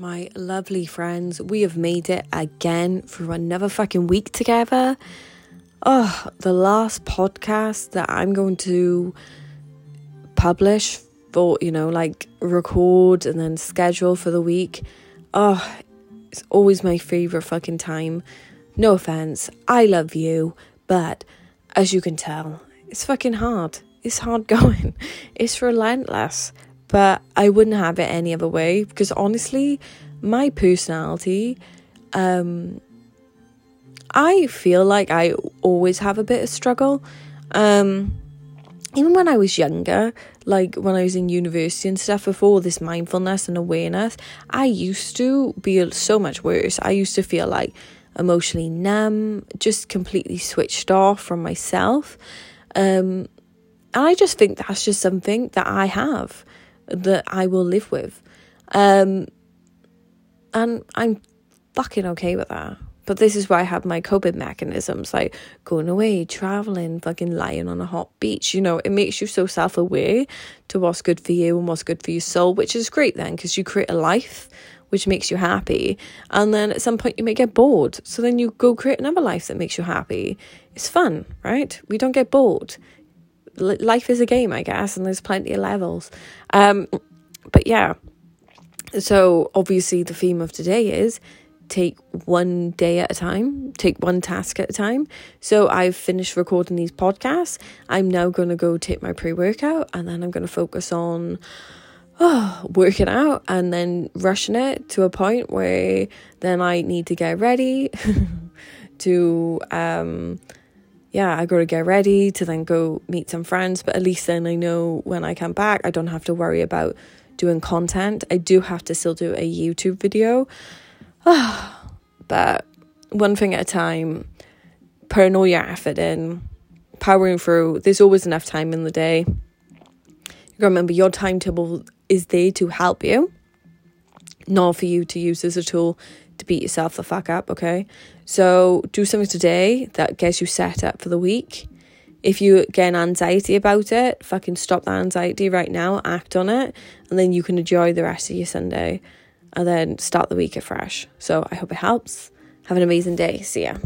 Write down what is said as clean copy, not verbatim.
My lovely friends, we have made it again through another fucking week together. Oh, the last podcast that I'm going to publish for, record and then schedule for the week. Oh, it's always my favorite fucking time. No offense, I love you, but as you can tell, it's fucking hard. It's hard going. It's relentless. But I wouldn't have it any other way, because honestly, my personality, I feel like I always have a bit of struggle. Even when I was younger, like when I was in university and stuff, before this mindfulness and awareness, I used to be so much worse. I used to feel like emotionally numb, just completely switched off from myself. And I just think that's just something that I have, that I will live with, and I'm fucking okay with that. But this is why I have my coping mechanisms, like going away, traveling, fucking lying on a hot beach. It makes you so self-aware to what's good for you and what's good for your soul, which is great then, because you create a life which makes you happy, and then at some point you may get bored, so then you go create another life that makes you happy. It's fun, right? We don't get bored. Life is a game, I guess, and there's plenty of levels. But yeah, so obviously the theme of today is take one day at a time, take one task at a time. So I've finished recording these podcasts. I'm now going to go take my pre-workout, and then I'm going to focus on working out, and then rushing it to a point where then I need to get ready to... I got to get ready to then go meet some friends. But at least then I know when I come back, I don't have to worry about doing content. I do have to still do a YouTube video. But one thing at a time, putting all your effort in, powering through. There's always enough time in the day. You got to remember your timetable is there to help you, not for you to use as a tool to beat yourself the fuck up, okay? So do something today that gets you set up for the week. If you get anxiety about it, fucking stop that anxiety right now, act on it, and then you can enjoy the rest of your Sunday and then start the week afresh. So I hope it helps. Have an amazing day. See ya.